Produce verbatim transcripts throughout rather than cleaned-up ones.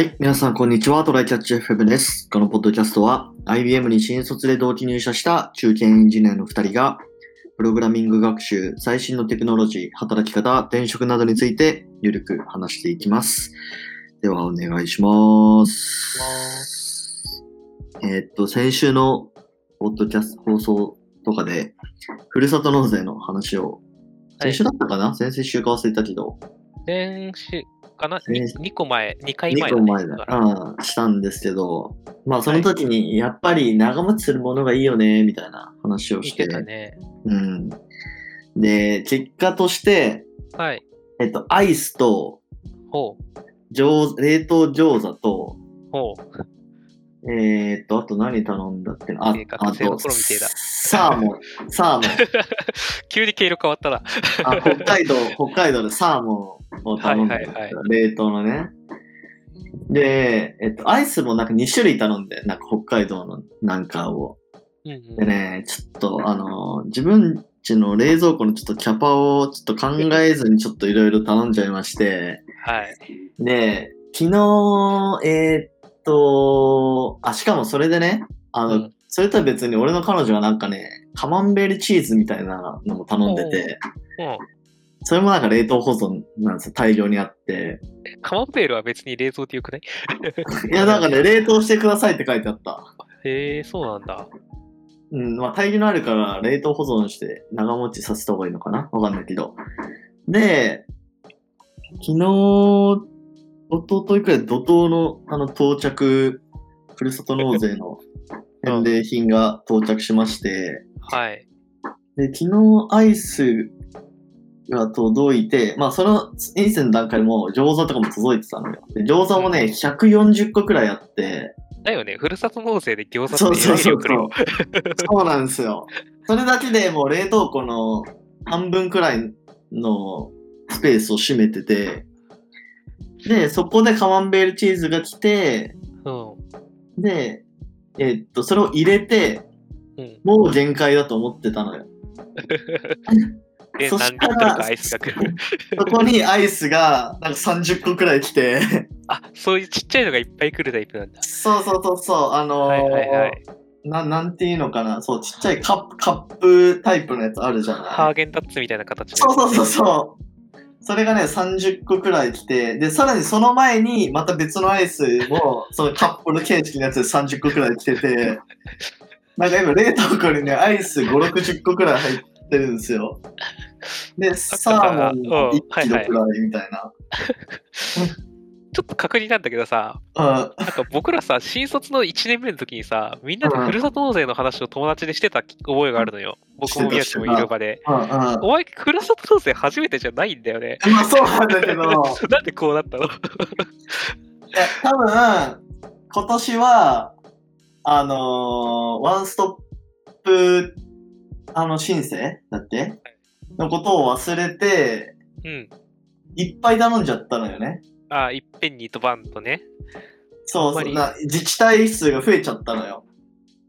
はい。皆さん、こんにちは。トライキャッチ エフエム です。このポッドキャストは、アイビーエム に新卒で同期入社した中堅エンジニアのふたりが、プログラミング学習、最新のテクノロジー、働き方、転職などについて、ゆるく話していきます。では、お願いします。えー、っと、先週のポッドキャスト放送とかで、ふるさと納税の話を、先週だったかな、はい、先々週か忘れたけど。先週。かな に, にこまえ、にかいまえだから、したんですけど、まあその時にやっぱり長持ちするものがいいよねみたいな話をして、言ってたね、うん、で結果として、はい、えっとアイスとほう冷凍餃子とほうえー、っとあと何頼んだっての、ああとサーモンサーモン急に毛色変わったなあ、北海道北海道でサーモンを頼んで、はいはいはい、冷凍のね。で、えっと、アイスもなんかにしゅるい頼んで、なんか北海道のなんかを、うんうん、でね、ちょっとあの自分ちの冷蔵庫のちょっとキャパをちょっと考えずにちょっといろいろ頼んじゃいまして、はい、で昨日えー、っとあしかもそれでね、あの、うん、それとは別に俺の彼女がなんかねカマンベールチーズみたいなのも頼んでて。それもなんか冷凍保存なんですよ、大量にあって。カマンベールは別に冷蔵ってよくないいや、なんかね、冷凍してくださいって書いてあった。へえ、そうなんだ。うん、まあ大量にあるから冷凍保存して長持ちさせた方がいいのかな、わかんないけど。で、昨日、おとといくらい怒涛の、あの到着、ふるさと納税の返礼品が到着しまして、はい。で、昨日アイス、が届いて、まあそのインスの段階も餃子とかも届いてたのよ。で餃子もね、ひゃくよんじゅっこくらいあって。だよね、ふるさと納税で餃子って言えるよくよ。そうなんですよ。それだけでもう冷凍庫の半分くらいのスペースを占めてて、で、そこでカマンベールチーズが来て、うん、で、えー、っと、それを入れて、うん、もう限界だと思ってたのよ。そしたらそこにアイスがなんかさんじゅっこくらい来てあ、そういうちっちゃいのがいっぱい来るタイプなんだ。そうそうそうそう、あのーはいはいはい、な, なんていうのかな、そうちっちゃいカ ッ, カップタイプのやつあるじゃない、ハーゲンダッツみたいな形の、そうそうそうそう、それがねさんじゅっこくらい来て、でさらにその前にまた別のアイスもそのカップの形式のやつでさんじゅっこくらい来ててなんか今冷凍庫にねアイスごじゅうろくじゅっこくらい入っててるんですよ。でサーモンいちキロくらいみたいな、はいはい、ちょっと確認なんだけどさ、なんか僕らさ新卒のいちねんめの時にさ、みんなでふるさと納税の話を友達でしてた覚えがあるのよ、うん、僕も宮地もいる場で、うんうん、お前ふるさと納税初めてじゃないんだよね、まあ、そうなんだけどなんでこうなったのいや多分今年はあのー、ワンストップあの申請だってのことを忘れて、うん、いっぱい頼んじゃったのよね。ああ、いっぺんにドバンとね。そうそう、な自治体数が増えちゃったのよ。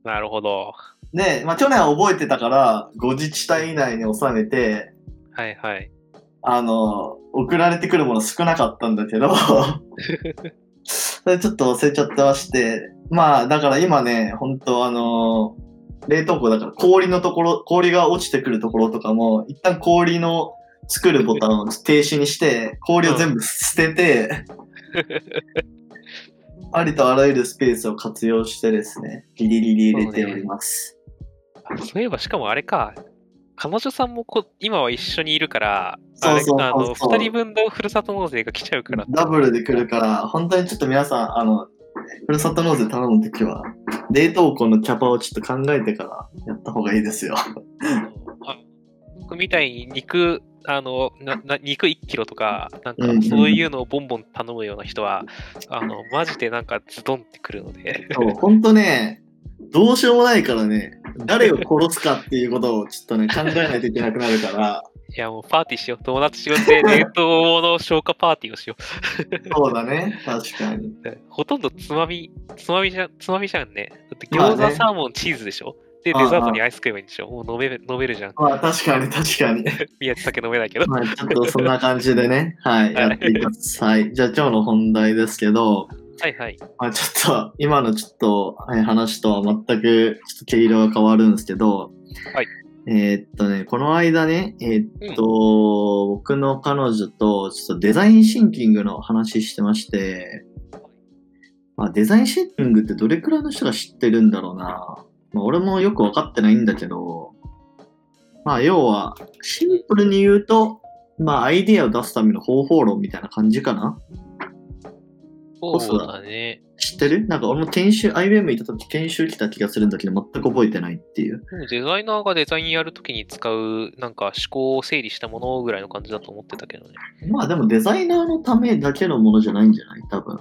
なるほど。ね、まあ去年は覚えてたからご自治体以内に収めて、はいはい。あの送られてくるもの少なかったんだけど、それちょっと忘れちゃってまして、まあだから今ね、本当あのー。冷凍庫だから氷のところ、氷が落ちてくるところとかも一旦氷の作るボタンを停止にして氷を全部捨てて、うん、ありとあらゆるスペースを活用してですね、ギリギリ入れております。 そうね、あ、そういえばしかもあれか、彼女さんもこ今は一緒にいるから、そうそうそうそう、あのふたりぶんのふるさと納税が来ちゃうから、ダブルで来るから、本当にちょっと皆さんあのふるさと納税頼むときは冷凍庫のキャパをちょっと考えてからやった方がいいですよ。あ、僕みたいに肉あのなな肉いちキロとかなんかそういうのをボンボン頼むような人は、うんうん、あのマジでなんかズドンってくるので、そう本当ね、どうしようもないからね、誰を殺すかっていうことをちょっとね考えないといけなくなるからいやもうパーティーしよう、友達しようって冷凍の消化パーティーをしようそうだね、確かにほとんどつまみつまみじゃつまみじゃんね、だって餃子、まあね、サーモンチーズでしょ、でデザートにアイス食えばいいんでしょ、もう飲め飲めるじゃん。まあ確かに確かに宮地酒飲めないけど、まあ、ちょっとそんな感じでねはいやっていきますはい、じゃあ今日の本題ですけど、はいはい、まあ、ちょっと今のちょっと話とは全くちょっと毛色が変わるんですけど、はい、えー、っとねこの間ねえー、っと、うん、僕の彼女とちょっとデザインシンキングの話してまして、まあ、デザインシンキングってどれくらいの人が知ってるんだろうな、まあ、俺もよく分かってないんだけど、まあ要はシンプルに言うと、まあアイディアを出すための方法論みたいな感じかな。そうだね。知ってる？なんか俺も研修、アイビーエム 行った時研修来た気がするんだけど全く覚えてないっていう。デザイナーがデザインやるときに使うなんか思考を整理したものぐらいの感じだと思ってたけどね。まあでもデザイナーのためだけのものじゃないんじゃない？多分。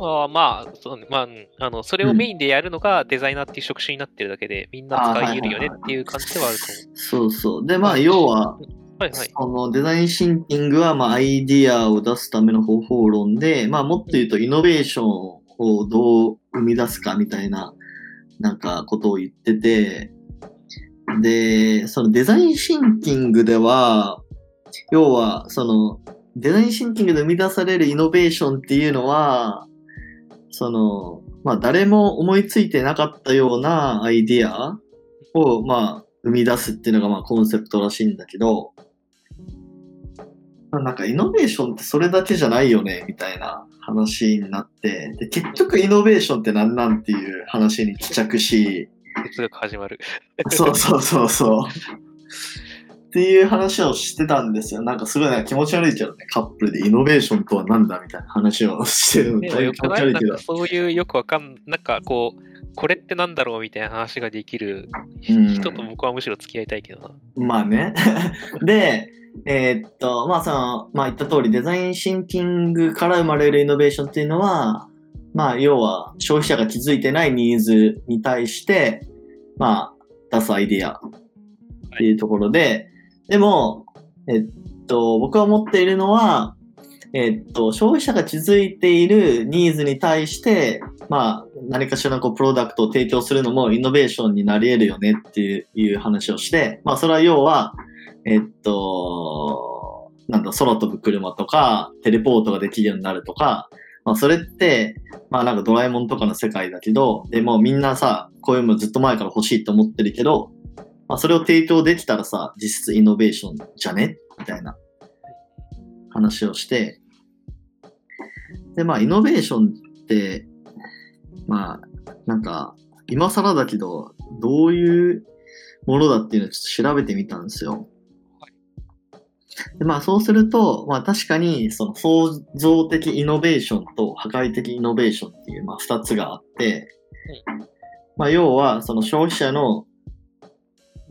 あまあ、そうね、まあ、あの、それをメインでやるのがデザイナーっていう職種になってるだけで、うん、みんな使えるよねっていう感じではあると思う。そうそう。で、まあ、要は、はいはい、そのデザインシンキングは、まあ、アイディアを出すための方法論で、まあ、もっと言うと、イノベーションをどう生み出すかみたいな、なんか、ことを言ってて、で、そのデザインシンキングでは、要は、その、デザインシンキングで生み出されるイノベーションっていうのは、そのまあ、誰も思いついてなかったようなアイディアを、まあ、生み出すっていうのが、まあ、コンセプトらしいんだけど、なんかイノベーションってそれだけじゃないよねみたいな話になって、で結局イノベーションって何なんっていう話に帰着し、結局始まるそうそうそうそうっていう話をしてたんですよ。なんかすごいなんか気持ち悪いけどね、カップルでイノベーションとはなんだみたいな話をしてるので、だいぶ気持ち悪いけど、そういうよくわかんなんかこうこれってなんだろうみたいな話ができる人と僕はむしろ付き合いたいけどな。まあねでえー、っとまあそのまあ言った通り、デザインシンキングから生まれるイノベーションっていうのは、まあ要は消費者が気づいてないニーズに対してまあ出すアイディアっていうところで、はい、でも、えっと、僕が思っているのは、えっと、消費者が気づいているニーズに対して、まあ、何かしらのこうプロダクトを提供するのもイノベーションになり得るよねっていう話をして、まあ、それは要は、えっと、なんだ、空飛ぶ車とか、テレポートができるようになるとか、まあ、それって、まあ、なんかドラえもんとかの世界だけど、でもみんなさ、こういうのずっと前から欲しいと思ってるけど、まあ、それを提供できたらさ、実質イノベーションじゃねみたいな話をして。で、まあ、イノベーションって、まあ、なんか、今更だけど、どういうものだっていうのをちょっと調べてみたんですよ。で、まあ、そうすると、まあ、確かに、その、創造的イノベーションと破壊的イノベーションっていう、まあ、二つがあって、まあ、要は、その消費者の、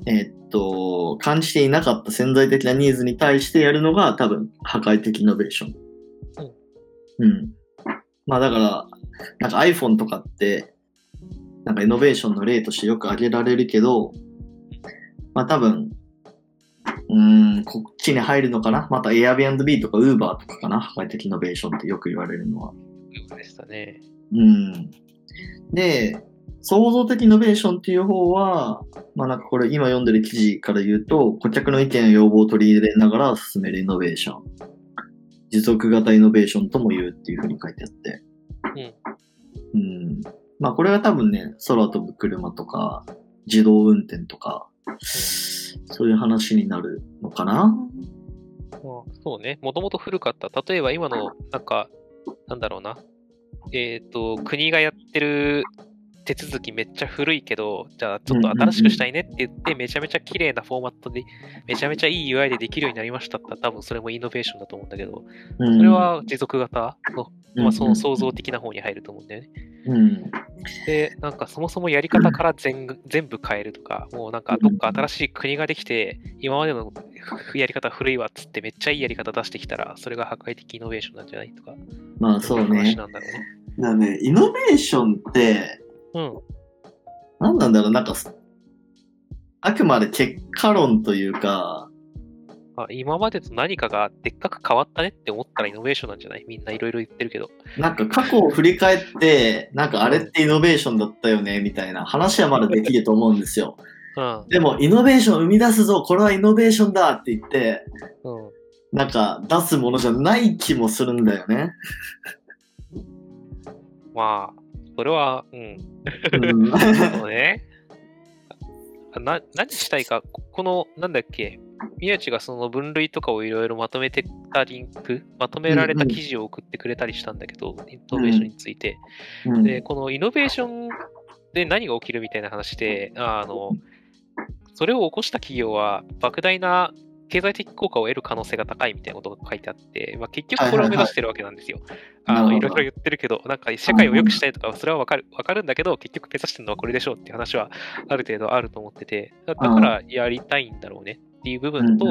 えっと、感じていなかった潜在的なニーズに対してやるのが多分破壊的イノベーション。うん。うん。まあだから、なんか iPhone とかって、なんかイノベーションの例としてよく挙げられるけど、まあ多分、うーん、こっちに入るのかな？また Airbnb とか Uber とかかな？破壊的イノベーションってよく言われるのは。そうでしたね。うん。で、創造的イノベーションっていう方は、まあなんかこれ今読んでる記事から言うと、顧客の意見や要望を取り入れながら進めるイノベーション。持続型イノベーションとも言うっていうふうに書いてあって。うん。うん。まあこれは多分ね、空飛ぶ車とか、自動運転とか、そういう話になるのかな？そうね。もともと古かった。例えば今の、なんか、なんだろうな。えっと、国がやってる、手続きめっちゃ古いけど、じゃあちょっと新しくしたいねって言って、めちゃめちゃ綺麗なフォーマットで、めちゃめちゃいい ユーアイ でできるようになりましたって、多分それもイノベーションだと思うんだけど、それは持続型の、まあ、その創造的な方に入ると思うんだよね。うん、で、なんかそもそもやり方から全部変えるとか、もうなんかどっか新しい国ができて、今までのやり方古いわっつって、めっちゃいいやり方出してきたら、それが破壊的イノベーションなんじゃないとか。まあそうね。なんだろうね。だね、イノベーションって、うん、何なんだろう、なんかあくまで結果論というか、あ、今までと何かがでっかく変わったねって思ったらイノベーションなんじゃない？みんないろいろ言ってるけど、なんか過去を振り返ってなんかあれってイノベーションだったよねみたいな話はまだできると思うんですよ、うん、でもイノベーションを生み出すぞ、これはイノベーションだって言って、うん、なんか出すものじゃない気もするんだよねまあそれはうん、うん、そうね。な何したいか、このなんだっけ、宮地がその分類とかをいろいろまとめてたリンク、まとめられた記事を送ってくれたりしたんだけど、うんうん、イノベーションについて、うん、でこのイノベーションで何が起きるみたいな話で、あのそれを起こした企業は莫大な経済的効果を得る可能性が高いみたいなことが書いてあって、まあ、結局これを目指してるわけなんですよ。はいはいはい、あのいろいろ言ってるけど、なんか社会を良くしたいとかそれは分かる、分かるんだけど、結局目指してるのはこれでしょうっていう話はある程度あると思ってて、だからやりたいんだろうねっていう部分と、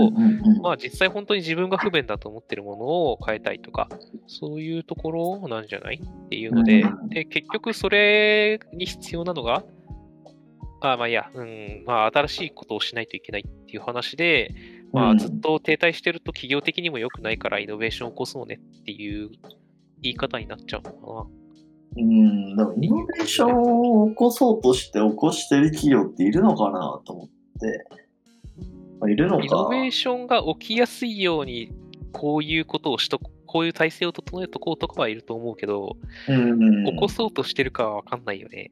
まあ、実際本当に自分が不便だと思ってるものを変えたいとか、そういうところなんじゃないっていうので、で結局それに必要なのが、あまあいや、うん、まあ新しいことをしないといけないっていう話で、まあ、ずっと停滞してると企業的にも良くないからイノベーションを起こそうねっていう言い方になっちゃうのかな。うん、だからイノベーションを起こそうとして起こしてる企業っているのかなと思って、まあ、いるのか。イノベーションが起きやすいようにこういうことをしとこういう体制を整えとこうとかはいると思うけど、うん、起こそうとしてるかは分かんないよね。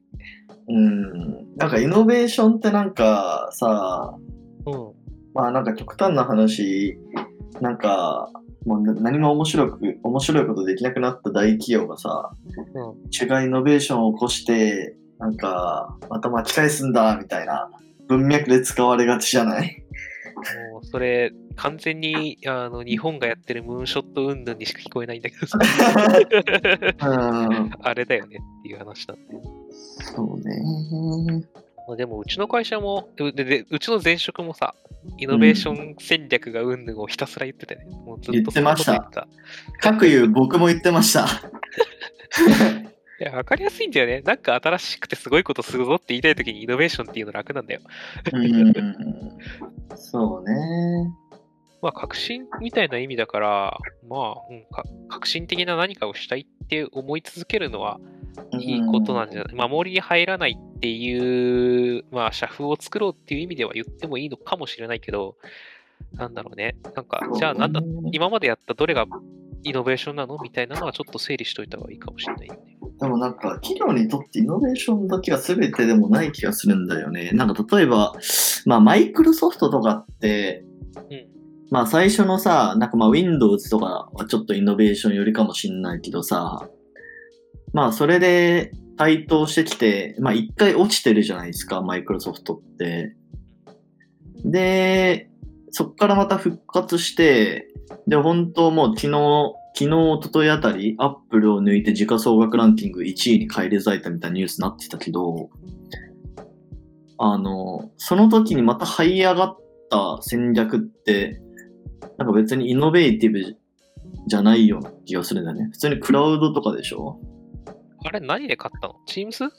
うん、なんかイノベーションってなんかさ、うん。まあなんか極端な話、なんかもう何も面白く面白いことできなくなった大企業がさ、違うイノベーションを起こしてなんかまた巻き返すんだみたいな文脈で使われがちじゃない？もうそれ完全にあの日本がやってるムーンショット云々にしか聞こえないんだけどさあれだよねっていう話なんで。そうね。でもうちの会社もででうちの前職もさ、イノベーション戦略がうんぬんをひたすら言ってたね。もうずっと言ってました。各有僕も言ってましたいや分かりやすいんだよね。なんか新しくてすごいことするぞって言いたいときにイノベーションっていうの楽なんだようんそうね。まあ革新みたいな意味だから、まあ、うん、か革新的な何かをしたいって思い続けるのはいいことなんじゃない、うん、守りに入らないっていう、まあ、社風を作ろうっていう意味では言ってもいいのかもしれないけど、なんだろうね、なんかじゃあなんだ今までやったどれがイノベーションなのみたいなのはちょっと整理しといた方がいいかもしれないよね。でもなんか企業にとってイノベーションだけは全てでもない気がするんだよね。なんか例えば、まあ、マイクロソフトとかって、うん、まあ最初のさ、なんかまあ Windows とかはちょっとイノベーションよりかもしんないけどさ、まあそれで台頭してきて、まあ一回落ちてるじゃないですか、マイクロソフトって。で、そっからまた復活して、で、本当もう昨日、昨日、一昨日あたり、Apple を抜いて時価総額ランキングいちいに返り咲いたみたいなニュースになってたけど、あの、その時にまた這い上がった戦略って、なんか別にイノベーティブじゃないような気がするんだよね。普通にクラウドとかでしょ。あれ何で買ったの？ Teams？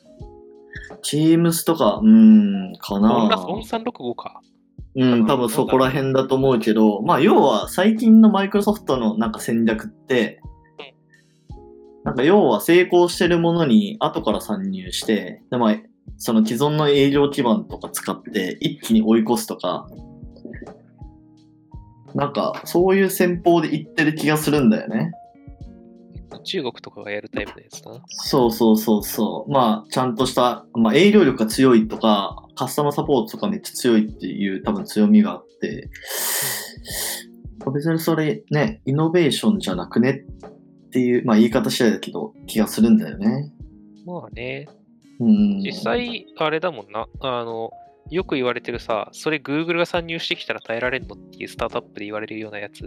Teams とか、うーん、かな。オンさんろくごか。うん、多分そこら辺だと思うけど、まあ要は最近のマイクロソフトのなんか戦略って、なんか要は成功してるものに後から参入して、でまあその既存の営業基盤とか使って一気に追い越すとか、なんかそういう戦法で言ってる気がするんだよね。中国とかがやるタイプですか？そうそうそうそう。まあちゃんとした、まあ、営業力が強いとかカスタマーサポートとかめっちゃ強いっていう多分強みがあって、別にそれねイノベーションじゃなくねっていう、まあ、言い方次第だけど気がするんだよね。まあね。うん。実際あれだもんな、あの。よく言われてるさ、それ Google が参入してきたら耐えられんのっていうスタートアップで言われるようなやつ、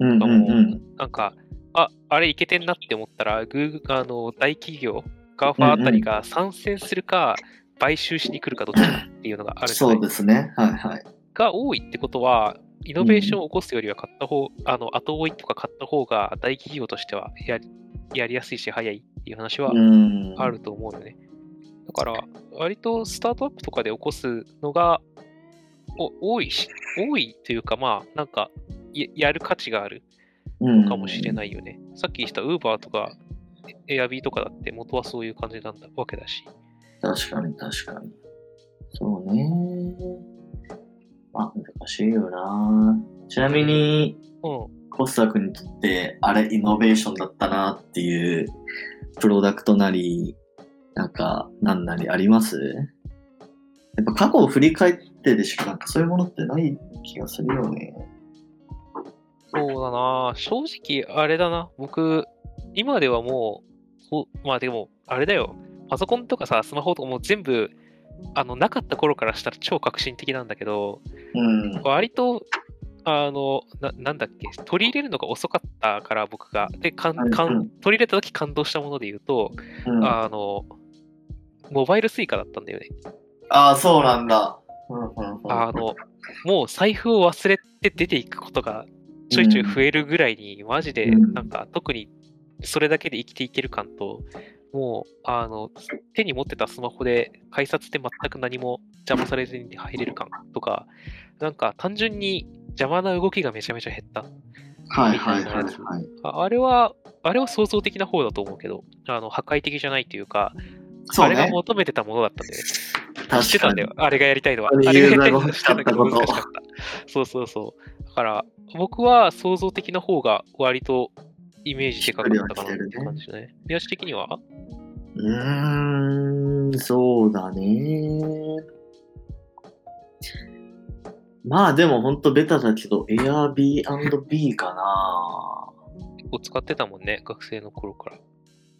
うんうんうん、なんかああれいけてんなって思ったら Google あの大企業ガーファーあたりが参戦するか、うんうん、買収しに来るかどっちかっていうのがあるじゃないそうですね、はいはい、が多いってことはイノベーションを起こすよりは買った方、うん、あの後追いとか買った方が大企業としてはや り, やりやすいし早いっていう話はあると思うよね、うん、だから割とスタートアップとかで起こすのが多いし、多いというか、まあなんかやる価値があるのかもしれないよね。さっき言った Uber とか Airbnb とかだって元はそういう感じなんだわけだし。確かに確かに。そうね。まあ難しいよな。ちなみに、うん、コスタ君にとってあれイノベーションだったなっていうプロダクトなりなんか何なりあります？やっぱ過去を振り返ってでしかなんかそういうものってない気がするよね。そうだな、正直あれだな、僕今ではもうまあでもあれだよ、パソコンとかさスマホとかもう全部あのなかった頃からしたら超革新的なんだけど、うん、割とあの な, なんだっけ取り入れるのが遅かったから僕がでかんかん取り入れた時感動したもので言うと、うん、あのモバイルスイカだったんだよね。ああそうなんだ。あのもう財布を忘れて出ていくことがちょいちょい増えるぐらいに、うん、マジでなんか特にそれだけで生きていける感と、もうあの手に持ってたスマホで改札で全く何も邪魔されずに入れる感とか、なんか単純に邪魔な動きがめちゃめちゃ減った。はいはいはいはい。あれはあれは創造的な方だと思うけど、あの破壊的じゃないというか、そうね、あれが求めてたものだったんで、確かに知ってたんだよ。あれがやりたいのは、あれがやりたいのは知ってたんだけど難しかった。そうそうそう。だから僕は創造的な方が割とイメージでかかったかなって感じですね。宮地的には？うーん、そうだね。まあでもほんとベタだけど Airbnb かな。結構使ってたもんね、学生の頃から。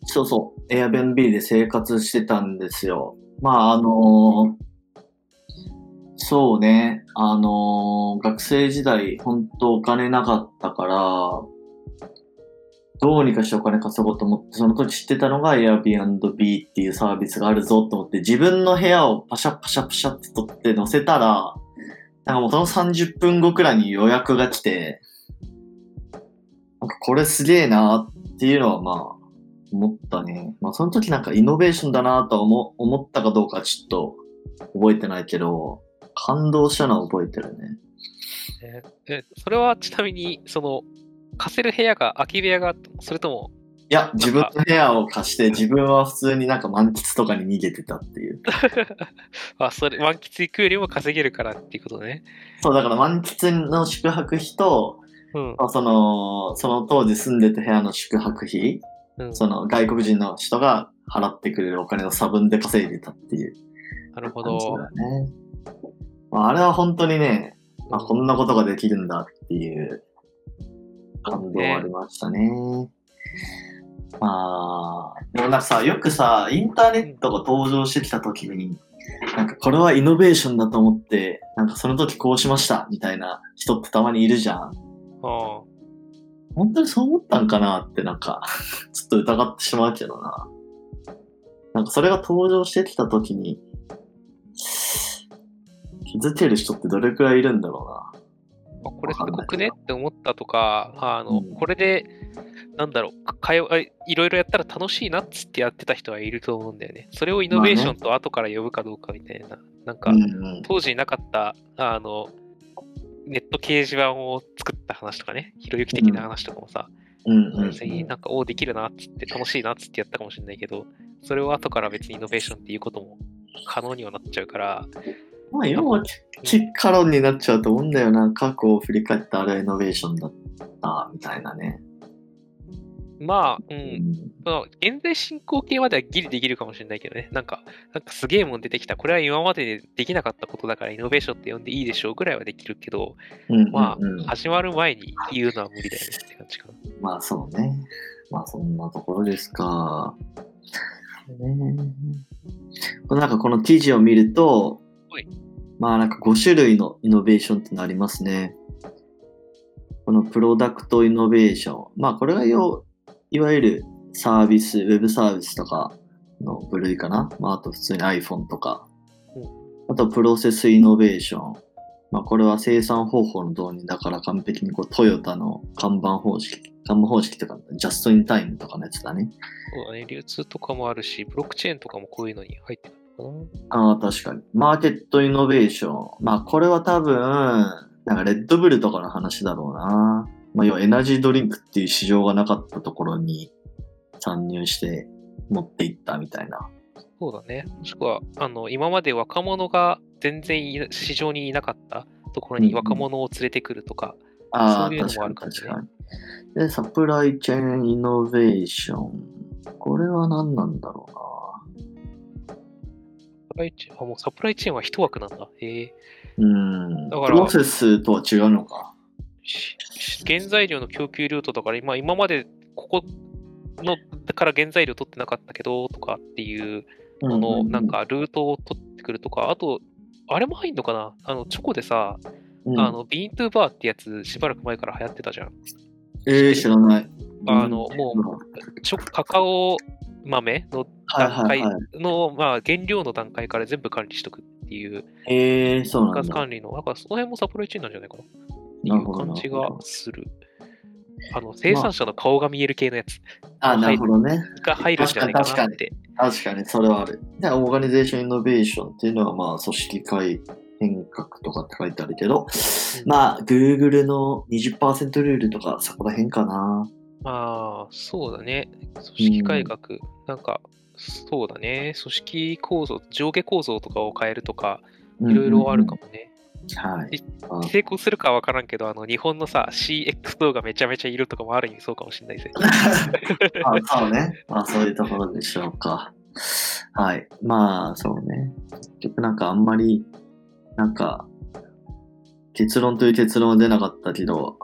そうそう、Airbnb で生活してたんですよ。まああのー、そうね、あのー、学生時代ほんとお金なかったから、どうにかしてお金稼ごうと思って、その時知ってたのが Airbnb っていうサービスがあるぞと思って、自分の部屋をパシャパシャパシャって取って載せたら、なんかもうそのさんじゅっぷんごくらいに予約が来て、なんかこれすげえなっていうのはまあ思ったね。まあその時なんかイノベーションだなと思思ったかどうかちょっと覚えてないけど、感動したのは覚えてるね。え、え、それはちなみにその、貸せる部屋が空き部屋がそれともいや自分の部屋を貸して自分は普通になんか満喫とかに逃げてたっていうあそれ満喫行くよりも稼げるからっていうことね。そうだから満喫の宿泊費と、うん、そのその当時住んでた部屋の宿泊費、うん、その外国人の人が払ってくれるお金を差分で稼いでたっていう、ね、なるほど、まあ、あれは本当にね、まあ、こんなことができるんだっていう感動ありましたね。ね、まあでもなんかさ、よくさインターネットが登場してきた時になんかこれはイノベーションだと思ってなんかその時こうしましたみたいな人ってたまにいるじゃん。ああ。本当にそう思ったんかなってなんかちょっと疑ってしまうけどな。なんかそれが登場してきた時に気づける人ってどれくらいいるんだろうな。これすごくねって思ったとか、あの、うん、これでなんだろう会話いろいろやったら楽しいなっつってやってた人はいると思うんだよね。それをイノベーションと後から呼ぶかどうかみたいな、まあね、なんか、うんうん、当時なかったあのネット掲示板を作った話とかね、ひろゆき的な話とかもさ、別になんかおできるなっつって楽しいなっつってやったかもしれないけど、それを後から別にイノベーションっていうことも可能にはなっちゃうから。まあ要は結果論になっちゃうと思うんだよな。過去を振り返ったあれはイノベーションだったみたいなね。まあ、うん、うん、まあ、現在進行形まではギリできるかもしれないけどね。なんかなんかすげえもん出てきた、これは今までできなかったことだからイノベーションって呼んでいいでしょうぐらいはできるけど、うんうんうん、まあ始まる前に言うのは無理だよねって感じかな。まあそうね、まあそんなところですかね。なんかこの記事を見ると、まあなんかご種類のイノベーションってのありますね。このプロダクトイノベーション、まあこれがよいわゆるサービス、ウェブサービスとかの部類かな。まああと普通に iPhone とか、あとプロセスイノベーション、まあこれは生産方法の導入だから完璧にこうトヨタの看板方式、看板方式とかジャストインタイムとかのやつだね。そうだね、流通とかもあるし、ブロックチェーンとかもこういうのに入ってる。ああ確かに。マーケットイノベーション、まあこれは多分なんかレッドブルとかの話だろうな。まあ要はエナジードリンクっていう市場がなかったところに参入して持っていったみたいな。そうだね。もしくはあの今まで若者が全然市場にいなかったところに若者を連れてくるとか、うん、そういうのもある感じね。ああ確かに確かに。で、サプライチェーンイノベーション。これは何なんだろうな。サプライチェーン、あ、もうサプライチェーンは一枠なんだ。へえ。うん。だから。プロセスとは違うのか。原材料の供給ルートだから、まあ、今までここのから原材料取ってなかったけどとかっていうのの、うんうんうん、なんかルートを取ってくるとか、あとあれも入んのかな、あのチョコでさ、うん、あのビーントゥーバーってやつしばらく前から流行ってたじゃん。えー、知らない。あのもうチョカカオ豆の段階の、はいはいはい、まあ、原料の段階から全部管理しとくっていう。えー、そうなんだ。ガス管理の、だからその辺もサプライチェーンなんじゃないかな。いう感じがする。あの生産者の顔が見える系のやつ、まあ、あ、なるほどね。が入るんじゃないかなって。確かにそれはある。で、オーガニゼーションイノベーションっていうのは、まあ組織改変革とかって書いてあるけど、うん、まあ Google の にじゅっパーセント ルールとかそこら辺かな。ああ、そうだね。組織改革、うん、なんかそうだね。組織構造、上下構造とかを変えるとかいろいろあるかもね。うんうん、はい、成功するかは分からんけど、あの日本のさ シーエックス 動画めちゃめちゃいるとかもある意味そうかもしれないぜ。あ、そうね、まあそういうところでしょうか。はい、まあそうね、結局なんかあんまりなんか結論という結論は出なかったけど、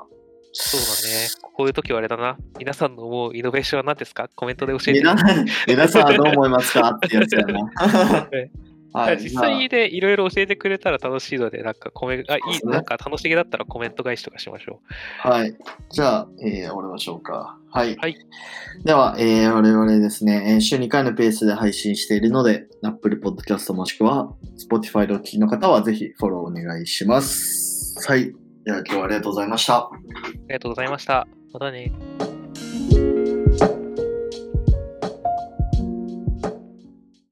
そうだね。こういう時はあれだな、皆さんの思うイノベーションは何ですか、コメントで教えて。皆さん、皆さんはどう思いますかってやつやな。はい、実際でいろいろ教えてくれたら楽しいので、なんかコメント、あ、いい、なんか楽しげだったらコメント返しとかしましょう。はい。じゃあ、えー、終わりましょうか。はい。はい、では、えー、我々ですね、週にかいのペースで配信しているので、Apple Podcast もしくは Spotify でお聞きの方はぜひフォローお願いします。はい。では今日はありがとうございました。ありがとうございました。またね。